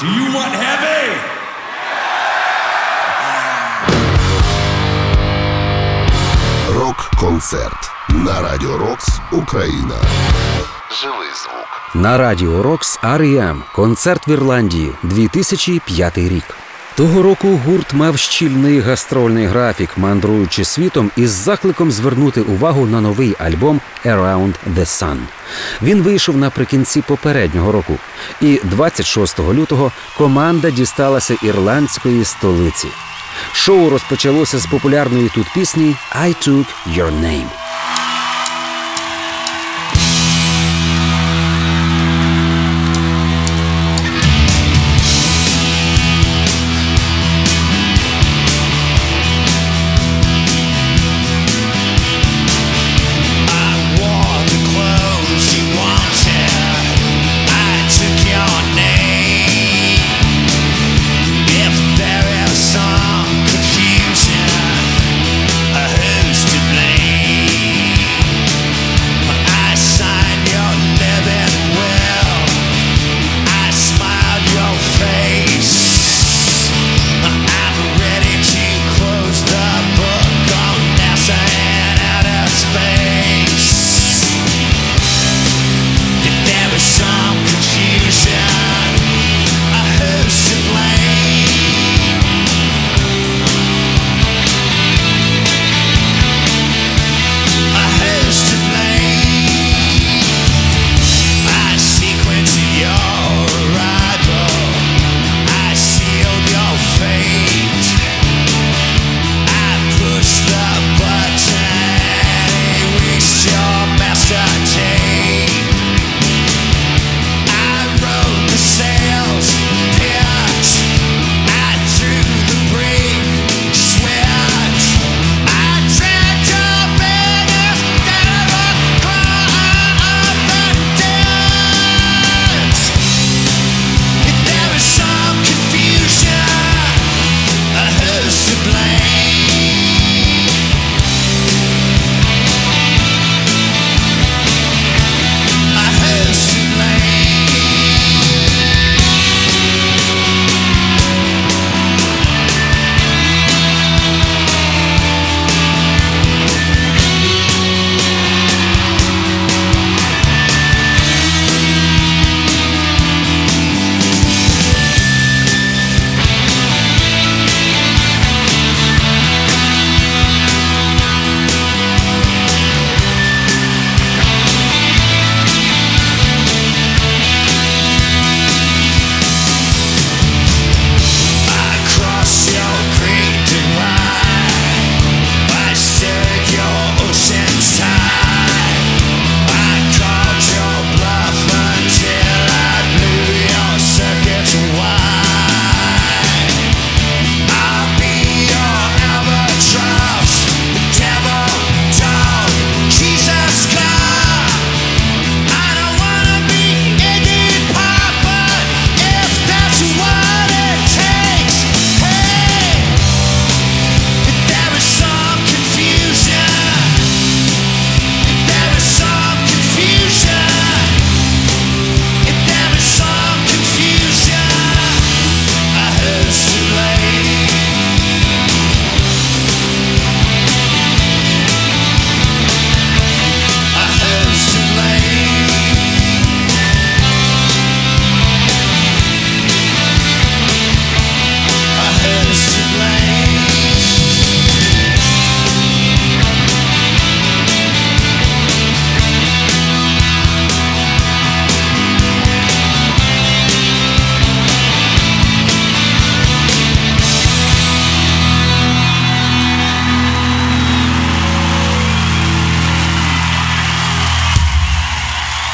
Do you want heavy? Рок-концерт на Радіо Rocks Україна. Живий звук. На Радіо Rocks R.E.M. Концерт в Ірландії, 2005 рік. Того року гурт мав щільний гастрольний графік, мандруючи світом із закликом звернути увагу на новий альбом «Around the Sun». Він вийшов наприкінці попереднього року. І 26 лютого команда дісталася ірландської столиці. Шоу розпочалося з популярної тут пісні «I took your name».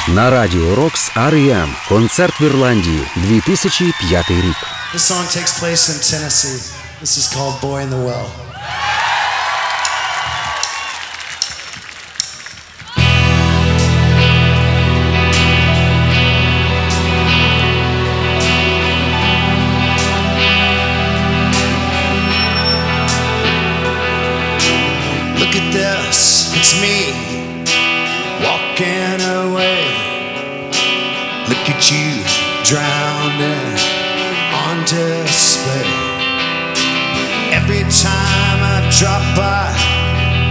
На Радіо Rocks R.E.M. Концерт в Ірландії, 2005 рік. This song takes place in Tennessee. This is called Boy in the Well. Look at this, it's me walking away. Look at you, drowning display. Every time I've dropped by,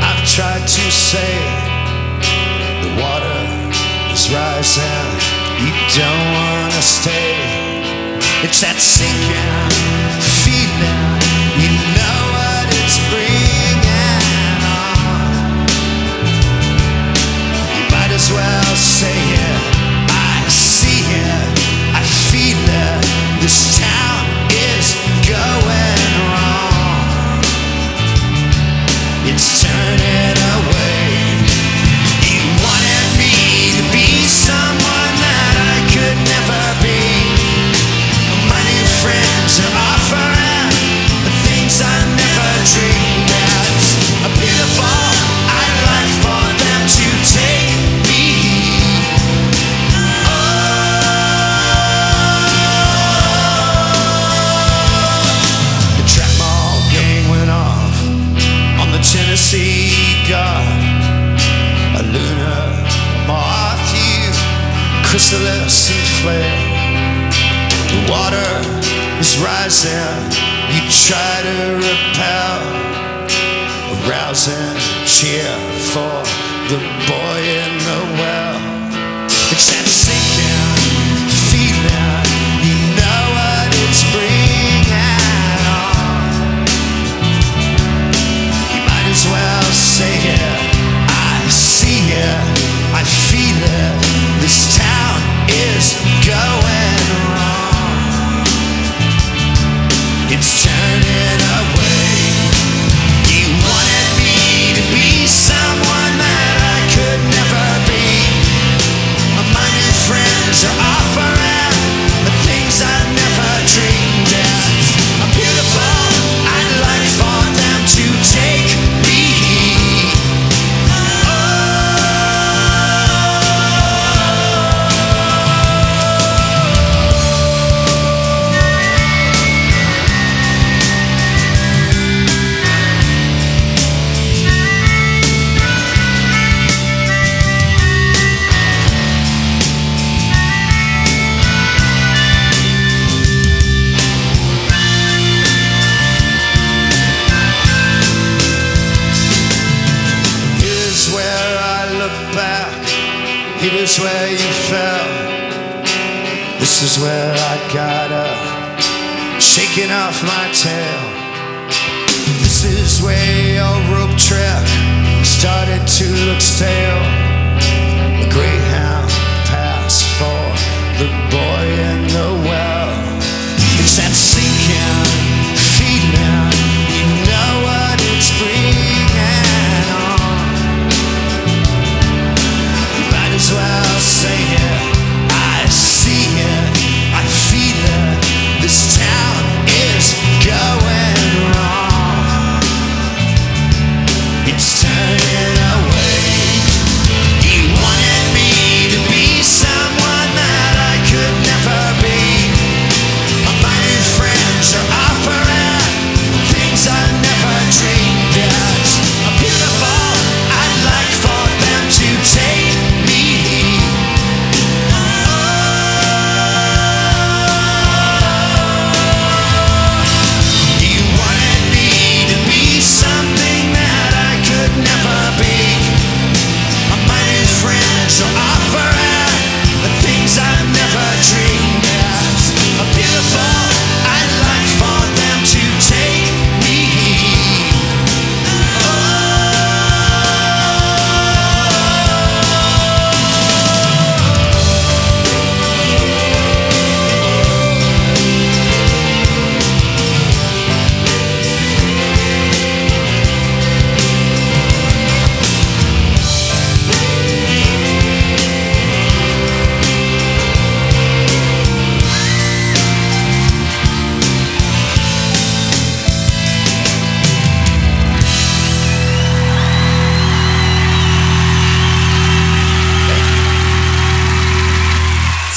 I've tried to say, the water is rising, you don't wanna stay. It's that sinking feeling, you know what it's bringing on. You might as well say it, I see it, I feel it, this town is going wrong. It's turning away. You wanted me to be someone that I could never be. My new friends are offering the things I never dreamed of. A beautiful, I'd like for them to take me. Oh. The trap mall gang went off on the Tennessee Guard. A lunar moth, you chrysalis and flare. The water is rising, you try to repel. A rousing cheer for the boy in the well. It's that sinking feeling, you know what it's bringing on. You might as well say it, I see it, I feel it, this town is going wrong. It's turning away. You wanted me to be someone that I could never be. My new friends are offering the things I never dreamed of. I'm beautiful, I'd like for them to take me. Here's where I look back, here is where you fell. This is where I got up, shaking off my tail. This is where your rope trip started to look stale. A greyhound passed for the boy in the well. It's that sinking feeling, you know what it's bringing on. You might as well say it, I see it, I feel it, this town is going wrong. It's turning away. You wanted me to be someone that I could never be. My new friends are offering things I never dreamed of. I'm beautiful, I'd like for them to take me. You wanted me to be something that I could never be. My new friends are offering the things I never dreamed of. I'm beautiful, I'd like for them to take me.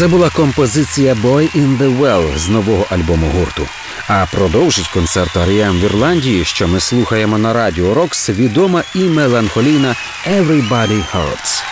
Це була композиція «Boy in the Well» з нового альбому гурту. А продовжить концерт R.E.M. в Ірландії, що ми слухаємо на Радіо Rocks, відома і меланхолійна «Everybody Hurts».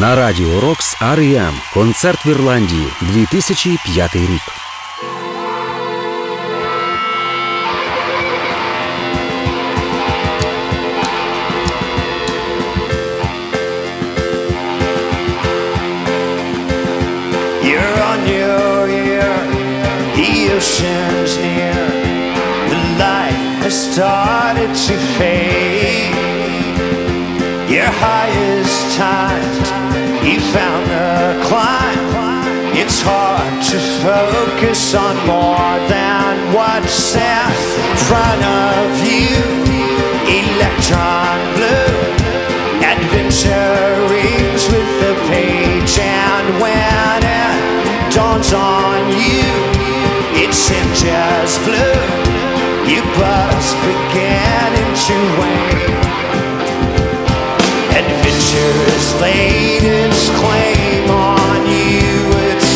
На Радіо Rocks R.E.M. Концерт в Ірландії, 2005 рік. You're on your ear, the ocean's near, the light has started to fade. Your highest times, you found the climb. It's hard to focus on more than what's out in front of you. Electron blue, adventure rings with the page, and when it dawns on you, it's in just blue. You must begin to wait. Adventure's laid its claim on you. It's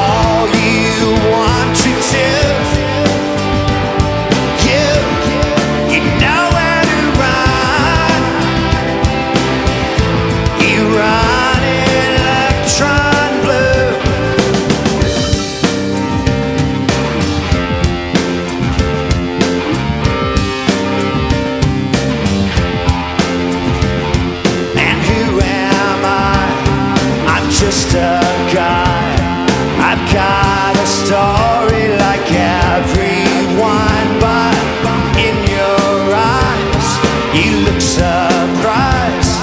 all you want to do. You know where to run. You run in electron blue. Just a guy, I've got a story like everyone, but in your eyes, you look surprised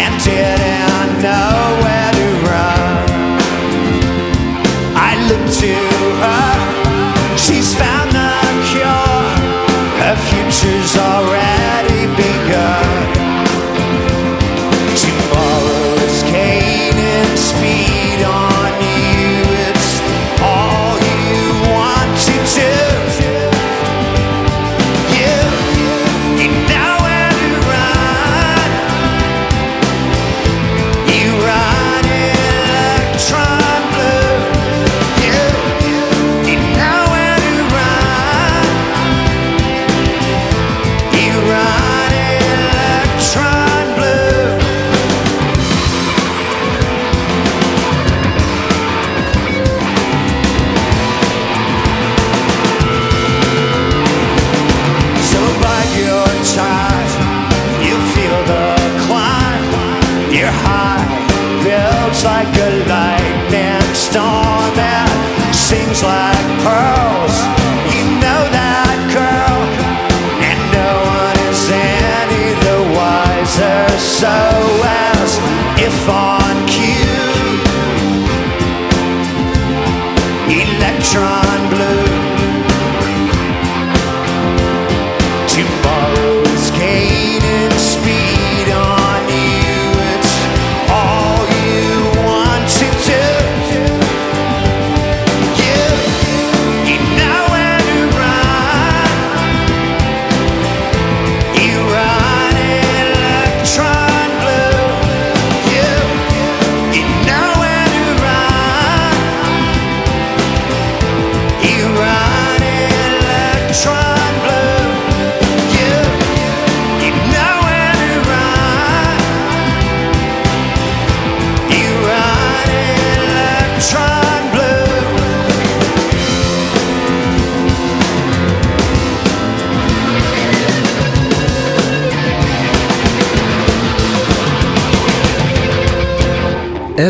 and didn't know where to run. I look to her, she's found the cure, her future's already begun.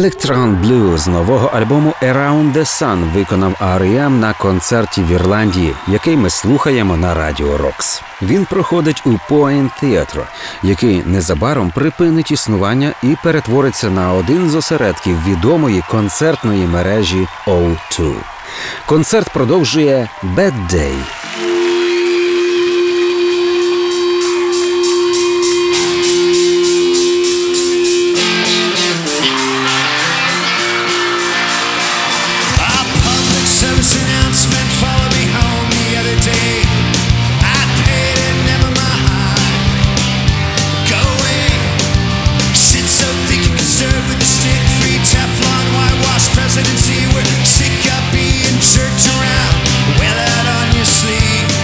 Electron Blue з нового альбому Around the Sun виконав R.E.M. на концерті в Ірландії, який ми слухаємо на Радіо Rocks. Він проходить у Point Theater, який незабаром припинить існування і перетвориться на один з осередків відомої концертної мережі O2. Концерт продовжує Bad Day. Presidency, we're sick of being jerked around. Wear that on your sleeve.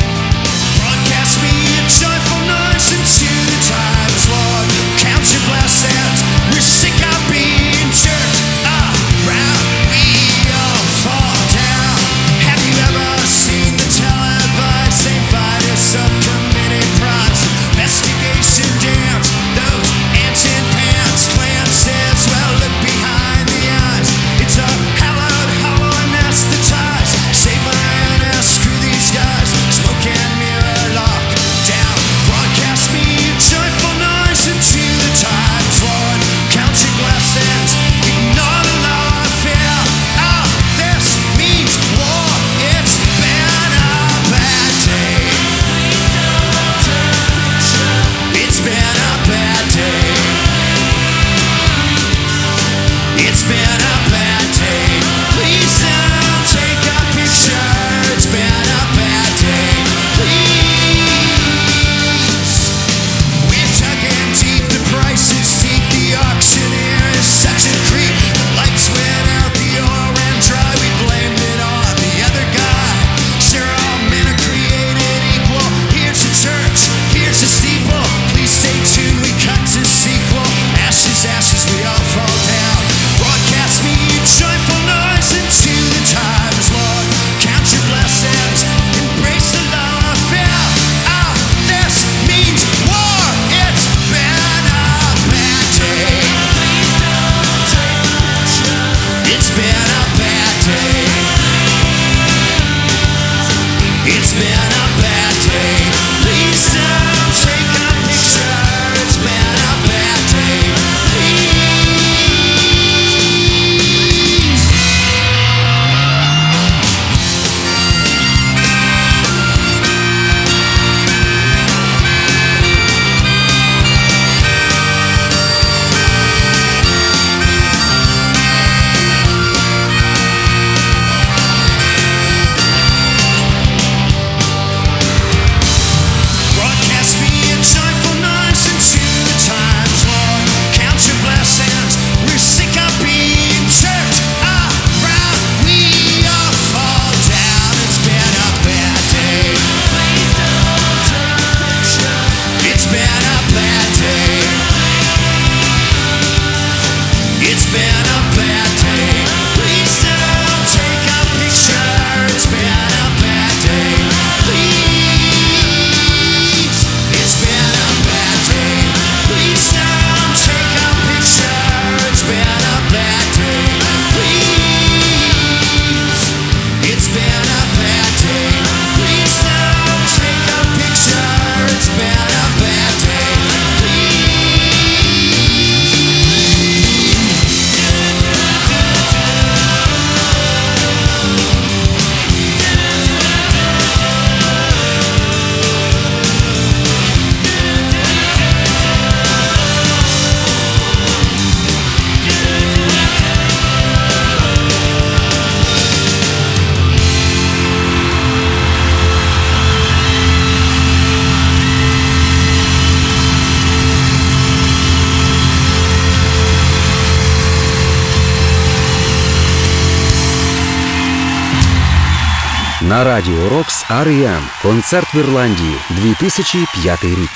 На Радіо Rocks R.E.M. Концерт в Ірландії, 2005 рік.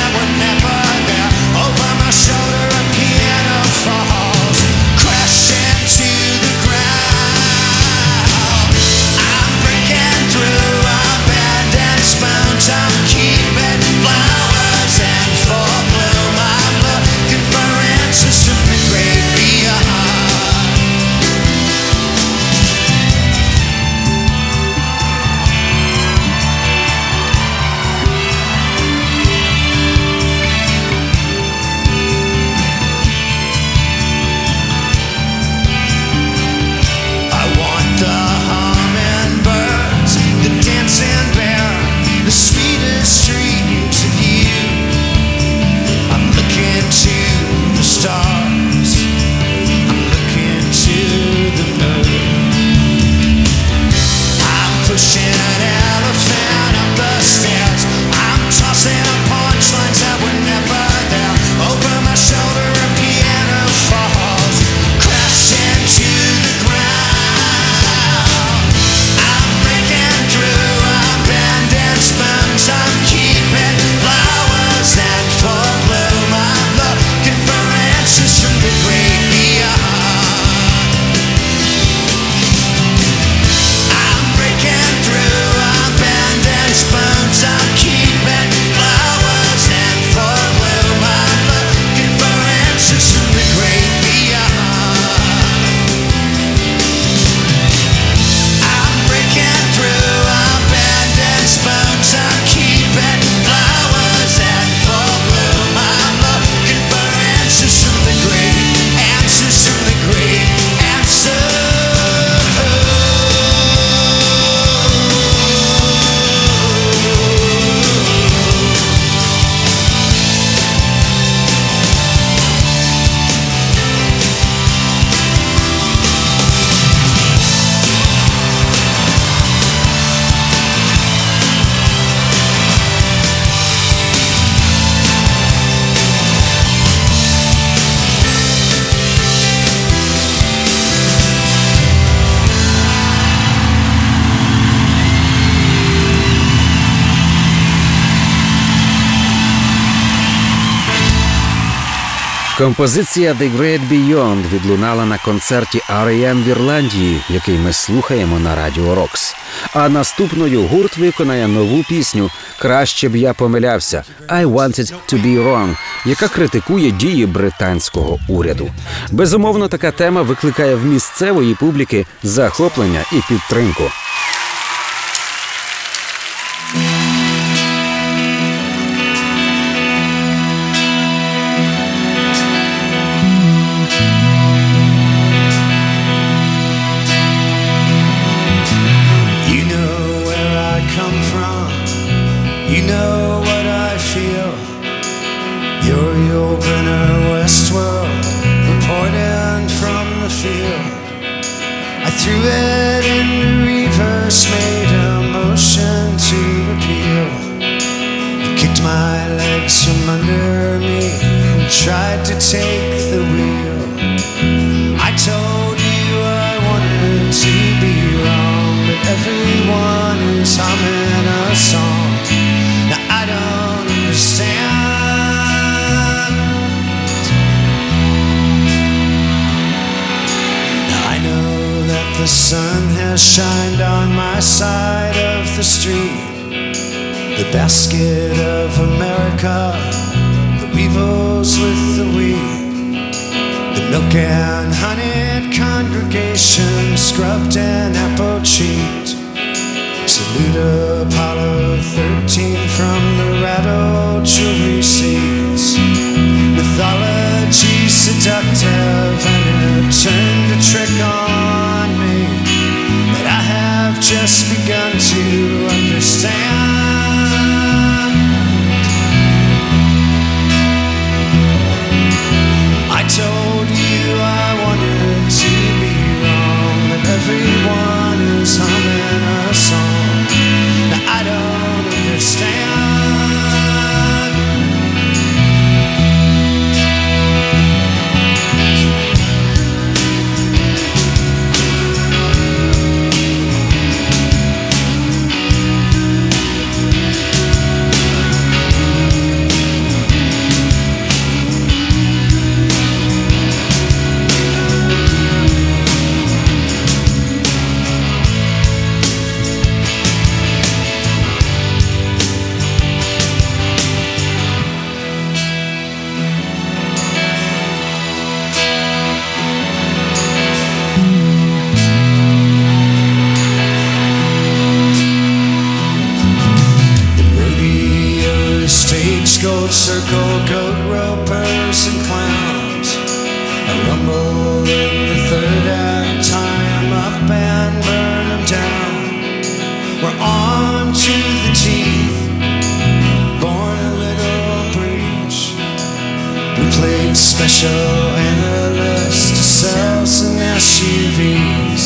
That were never there. Композиція «The Great Beyond» відлунала на концерті R.E.M. в Ірландії, який ми слухаємо на Радіо Rocks. А наступною гурт виконає нову пісню «Краще б я помилявся» «I wanted to be wrong», яка критикує дії британського уряду. Безумовно, така тема викликає в місцевої публіки захоплення і підтримку. The sun has shined on my side of the street, the basket of America, the weevils with the wheat, the milk and honeyed congregation, scrubbed and apple cheeked. Salute Apollo 13 from the rattle jewelry seats. Mythology seductive and it turned a trick on me, but I have just begun to understand. I told you I wanted to be wrong, but everyone is humming a song that I don't understand. Circle goat ropers and clowns, a rumble in the third act, tie 'em up and burn 'em down. We're on to the teeth, born a little breach. We played special analysts to sell some SUVs.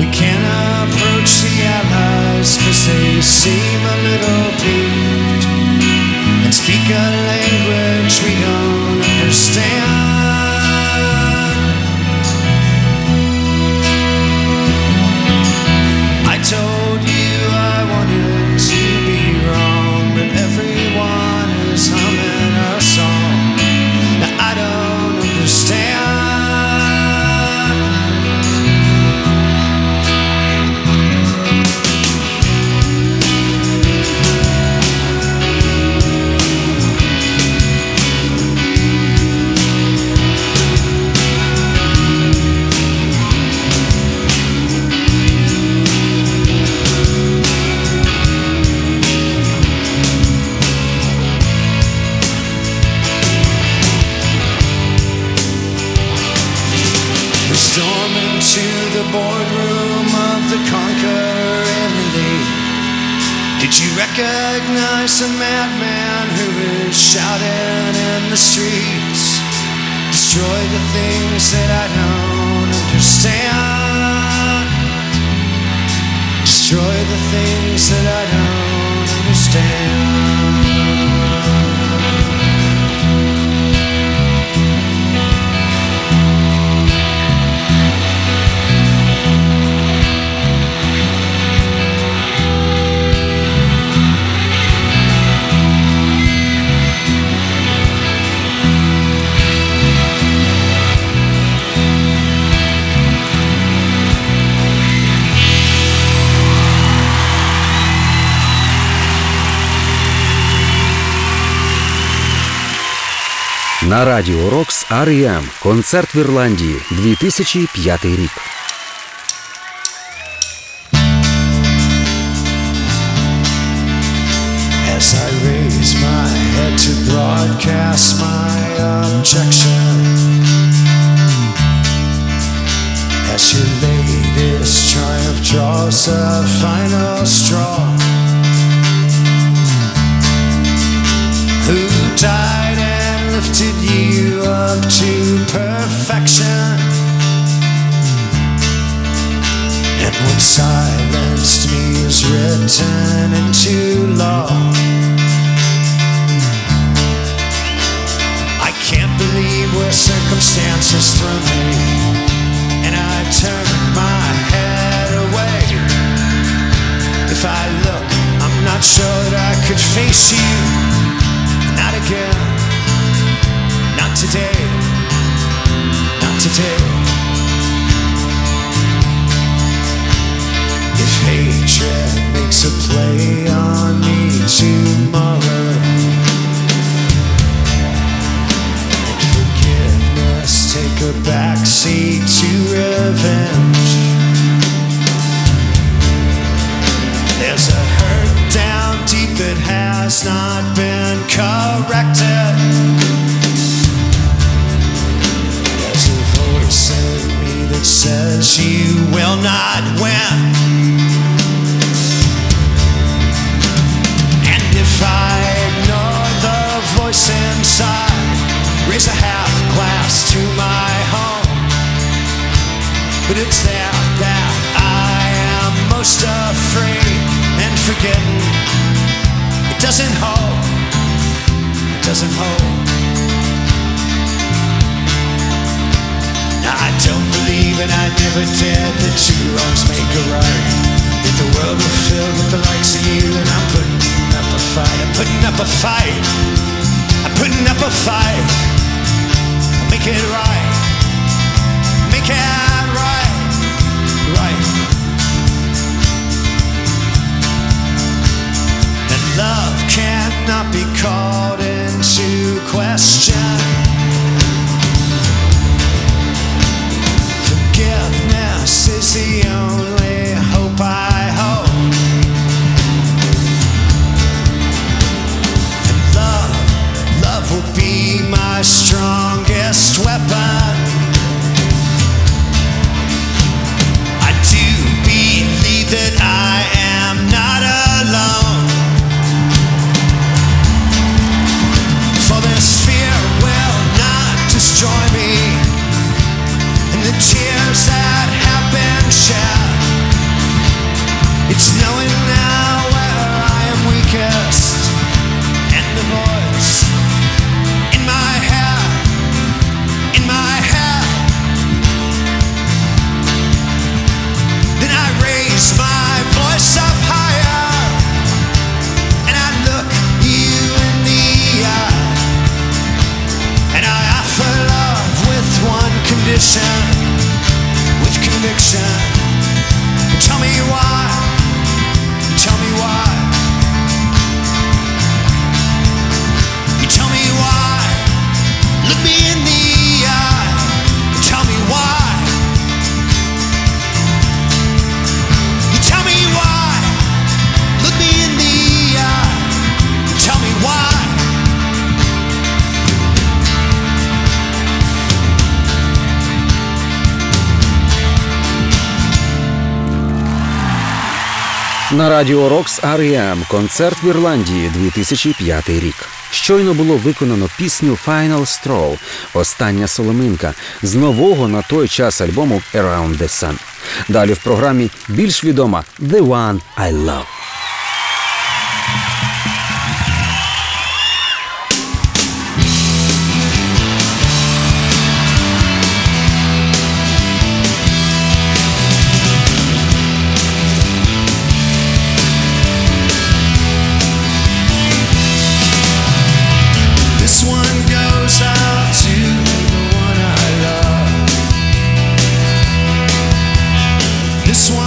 We can't approach the allies 'cause they seem a little peeved. Speak a language we don't understand. I told you I wanted to be wrong, but everyone is humming a song that I don't understand. Recognize a madman who is shouting in the streets, destroy the things that I don't understand, destroy the things that I don't understand. На Радіо Rocks R.E.M. Концерт в Ірландії, 2005 рік. As I raise my head to broadcast my objection, as your latest triumph draws a final straw, who died and lifted you up to perfection, and what silenced me is written into law. I can't believe where circumstances threw me, and I turned my head away. If I look, I'm not sure that I could face you. Not again, not today, not today. If hatred makes a play on me tomorrow, and forgiveness take a backseat to revenge, there's a hurt down deep that has not been corrected. There's a voice in me that says you will not win. If I ignore the voice inside, raise a half glass to my home, but it's there that I am most afraid, and forgetting, it doesn't hold, it doesn't hold. Now I don't believe, and I never did, that two wrongs make a right, that the world will fill with the likes of you, and I'm putting up a fight, I'm putting up a fight, I'm putting up a fight. I'll make it right, make it right, right. And love cannot be called into question. Forgiveness is the only hope I hold. Will be my strongest weapon. I do believe that I am not alone, for this fear will not destroy me, and the tears that have been shed, it's knowing now where I am weakest, and the voice in my head. Then I raise my voice up higher, and I look you in the eye, and I offer love with one condition, with conviction. Tell me why, tell me why, you tell me why. Look me in the eye, tell me why. You tell me why. Look me in the eye, tell me why. На Радіо Rocks R.E.M. Концерт в Ірландії, 2005 рік. Щойно було виконано пісню «Final Straw» – «Остання соломинка» з нового на той час альбому «Around the Sun». Далі в програмі більш відома «The One I Love». This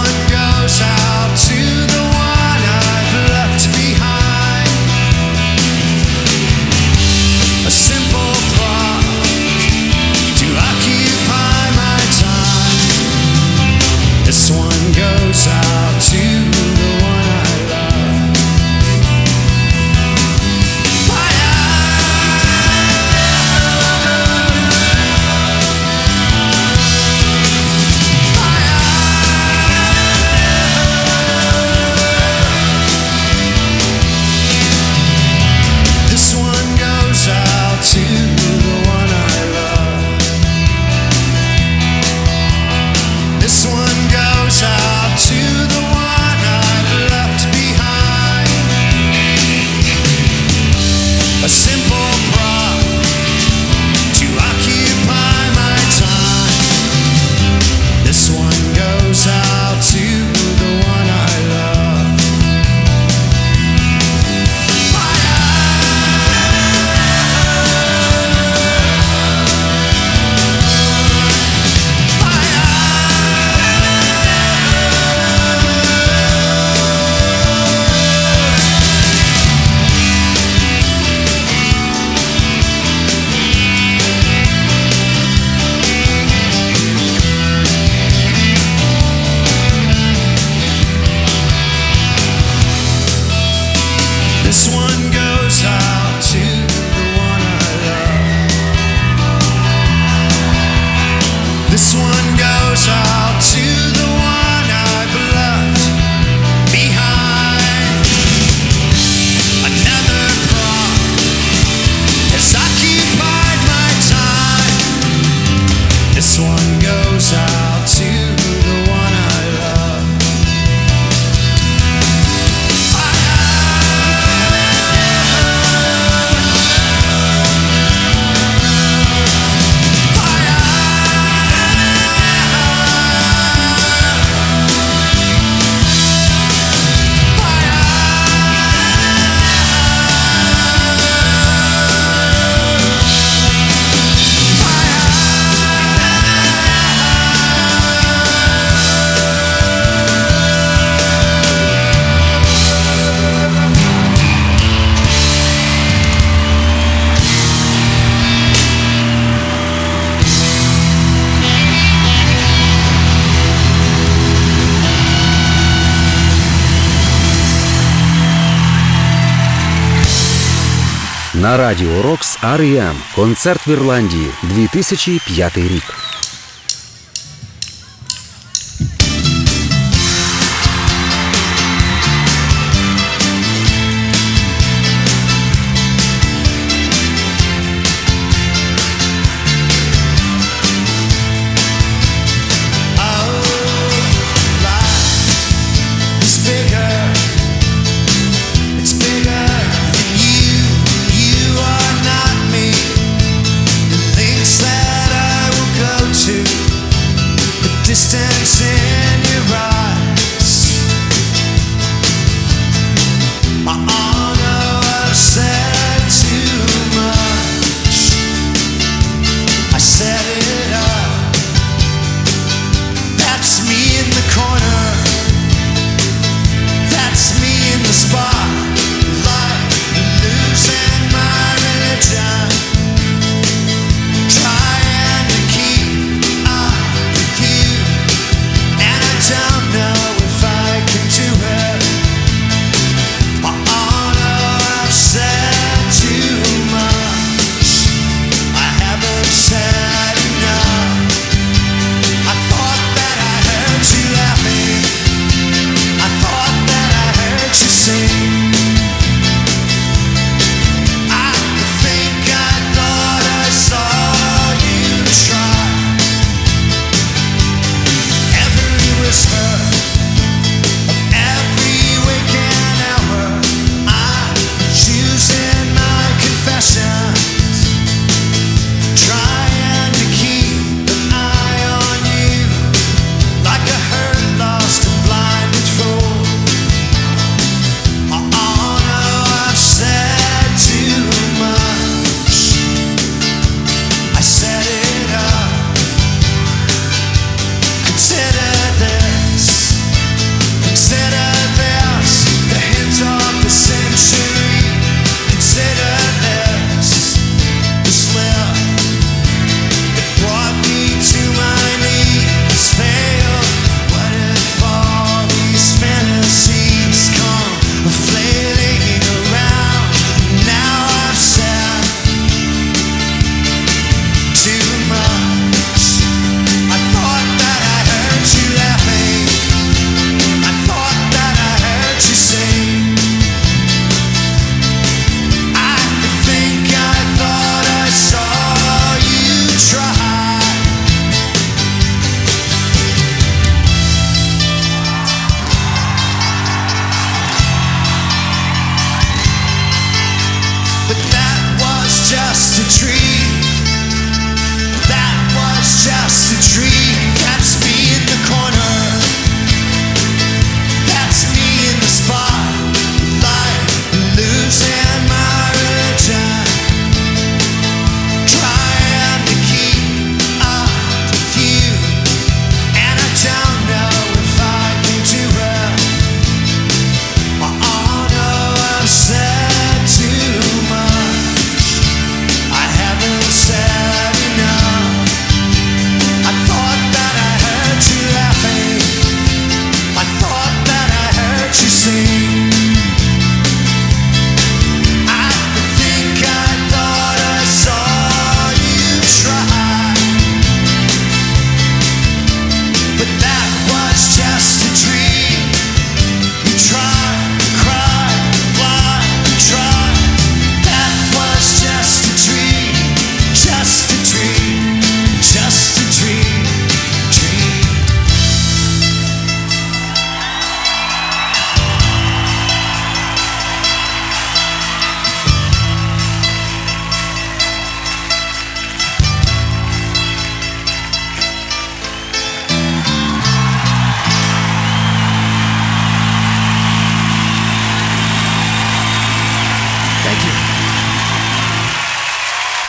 one goes out to the one На Радіо Rocks R.E.M. Концерт в Ірландії, 2005 рік.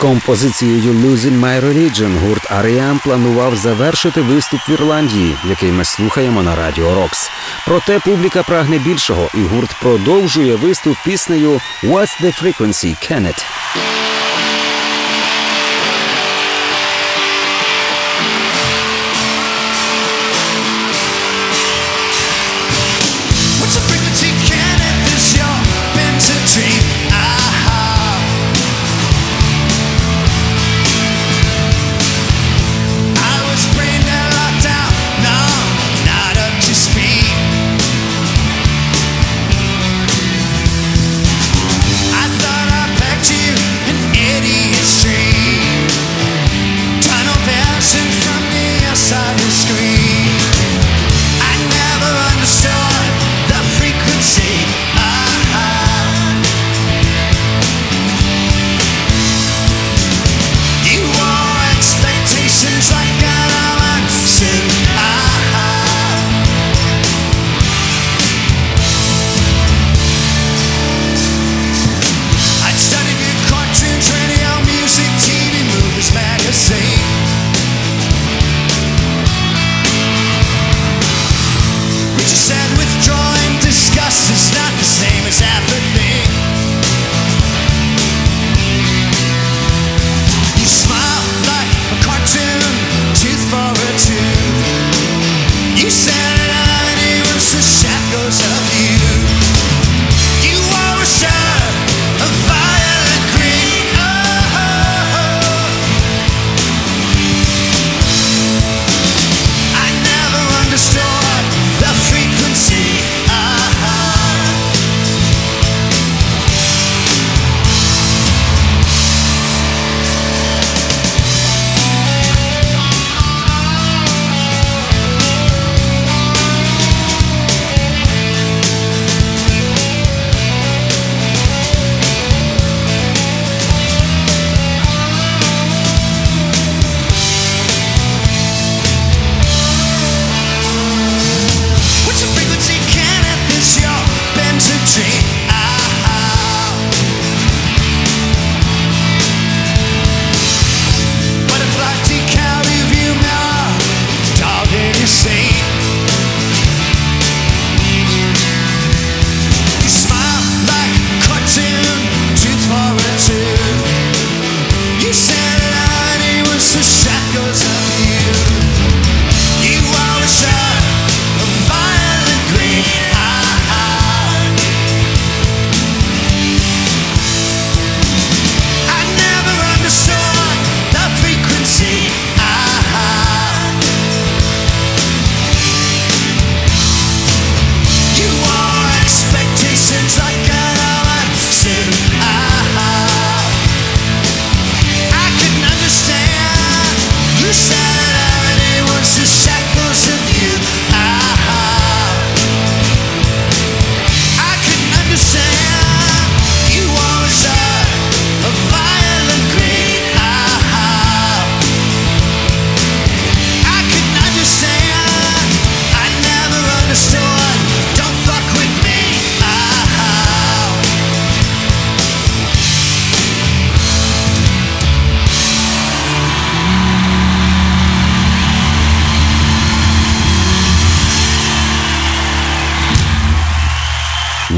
Композицією «Losing My Religion» гурт R.E.M. планував завершити виступ в Ірландії, який ми слухаємо на Радіо Rocks. Проте публіка прагне більшого, і гурт продовжує виступ піснею «What's the frequency, Kenneth?» What's the frequency, Kenneth? It's your mental dream.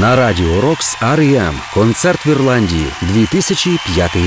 На Радіо Rocks R.E.M. Концерт в Ірландії, 2005 рік.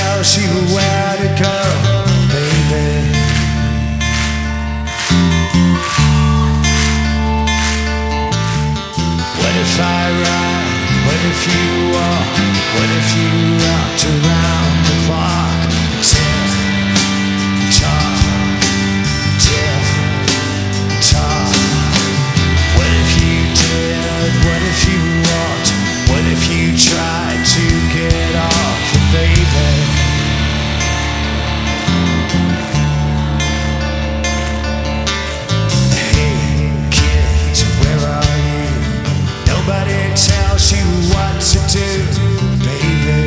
Tells you where to go, baby. What if I ride? What if you walk? What if you rocked around the clock? Tick, tock. What if you did? What if you walked? What if you tried to get off, baby? Tells you what to do, baby.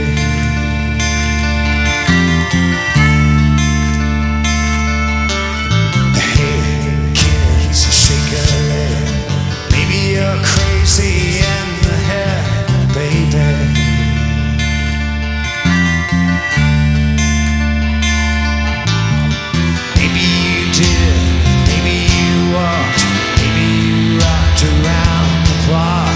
Hey, kids, shake your head. Maybe you're crazy in the head, baby. Maybe you did, maybe you walked, maybe you rocked around the clock.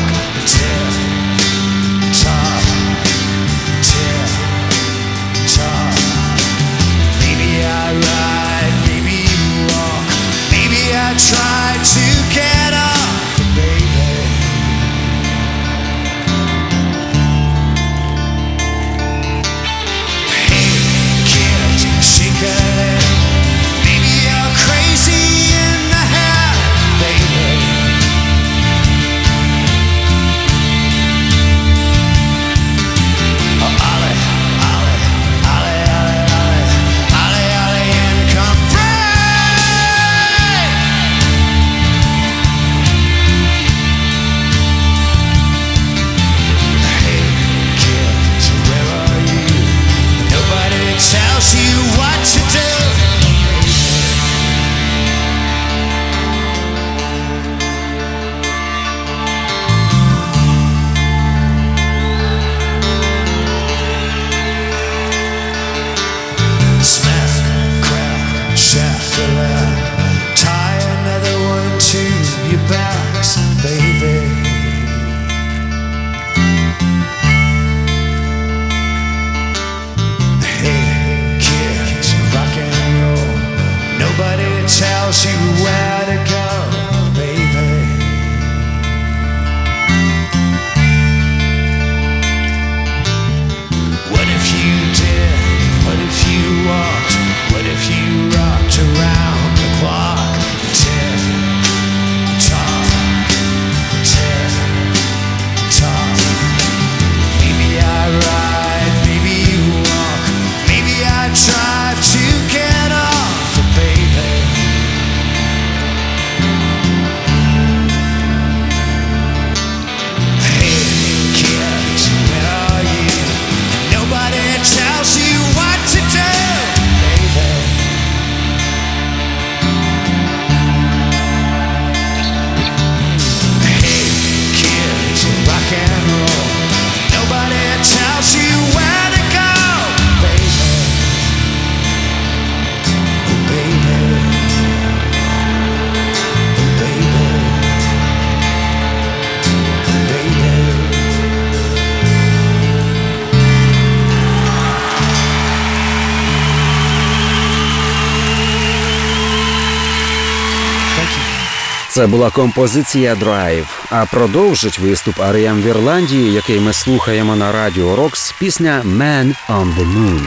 Це була композиція «Drive», а продовжить виступ R.E.M. в Ірландії, який ми слухаємо на Радіо Rocks, пісня «Man on the Moon».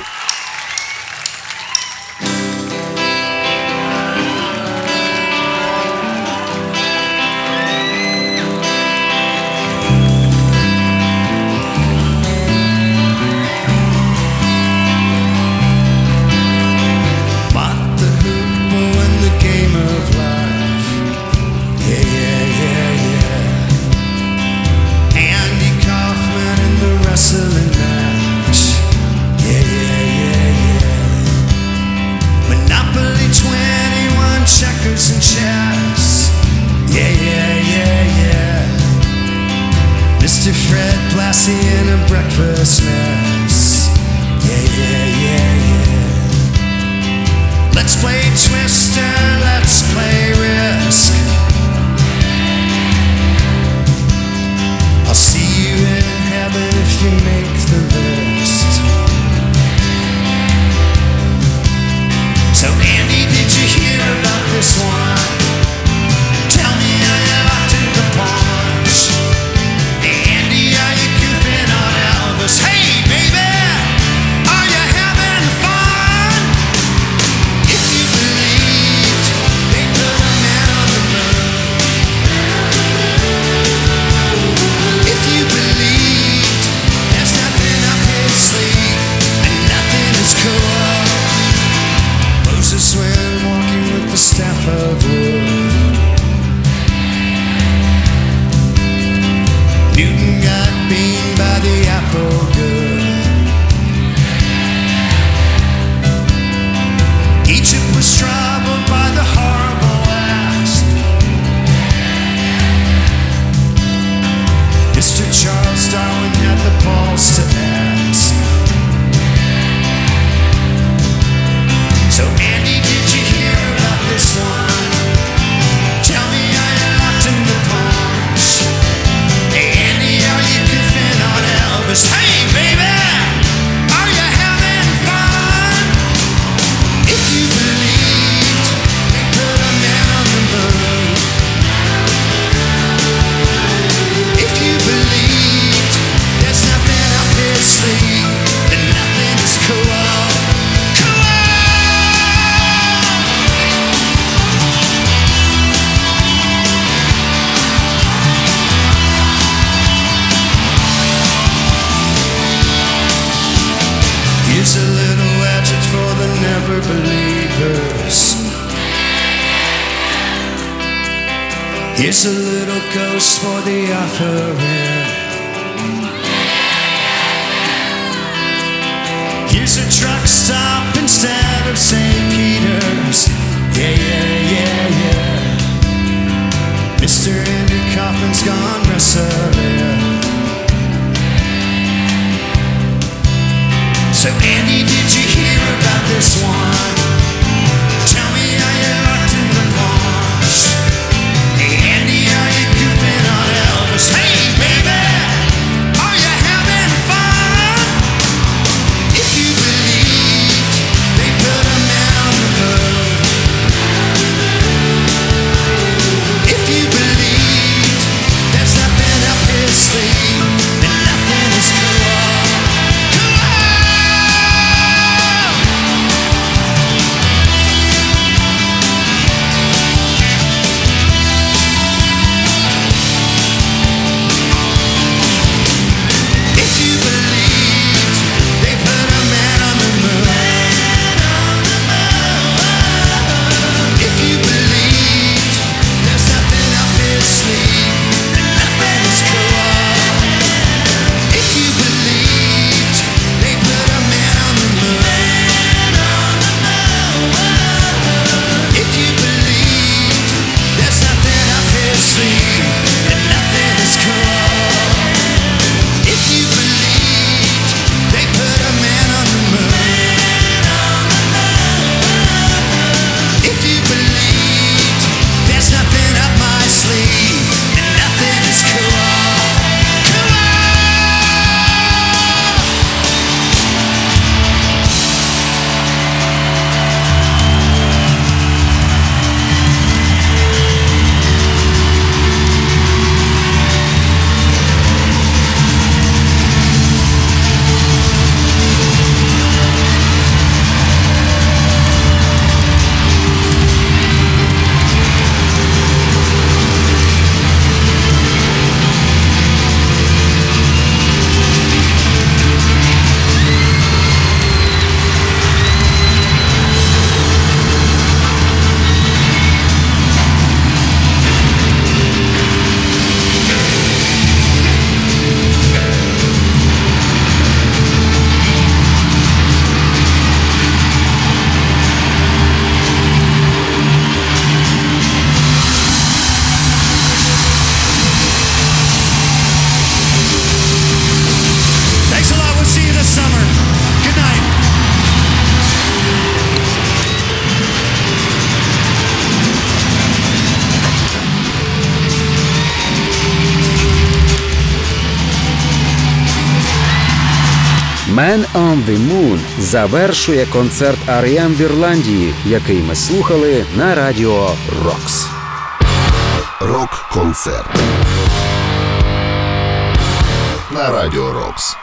But the hoop in the game of Plastic in a breakfast mess. Yeah, yeah, yeah, yeah. Let's play Twister, let's play Risk. I'll see you in heaven if you make the list. So Andy, did you hear about this one? Tell me I am locked in the punch. Hey baby, are you having fun? If you believed, they put a man on the moon. If you believed, there's nothing up his sleeve and nothing is cool. Moses went walking with the staff of wood. Newton got beamed by the apple good. Egypt was troubled by the horrible asp. Mr. Charles Darwin had the balls to ask. So Andy, did you hear about this one? Tell me are you locked in the punch? Hey Andy, are you goofing on Elvis? Hey! Here's a little ghost for the offering. Here's a truck stop instead of St. Peter's. Yeah, yeah, yeah, yeah. Mr. Andy Kaufman's gone wrestling. So Andy, did you hear about this one? Tell me how you locked in the launch. Hey baby, are you having fun? If you believe, they put a man on the moon. If you believe, there's nothing up his sleeve and nothing is cool. Man on the Moon завершує концерт R.E.M. в Ірландії, який ми слухали на Радіо Rocks. Рок-концерт на Радіо Rocks.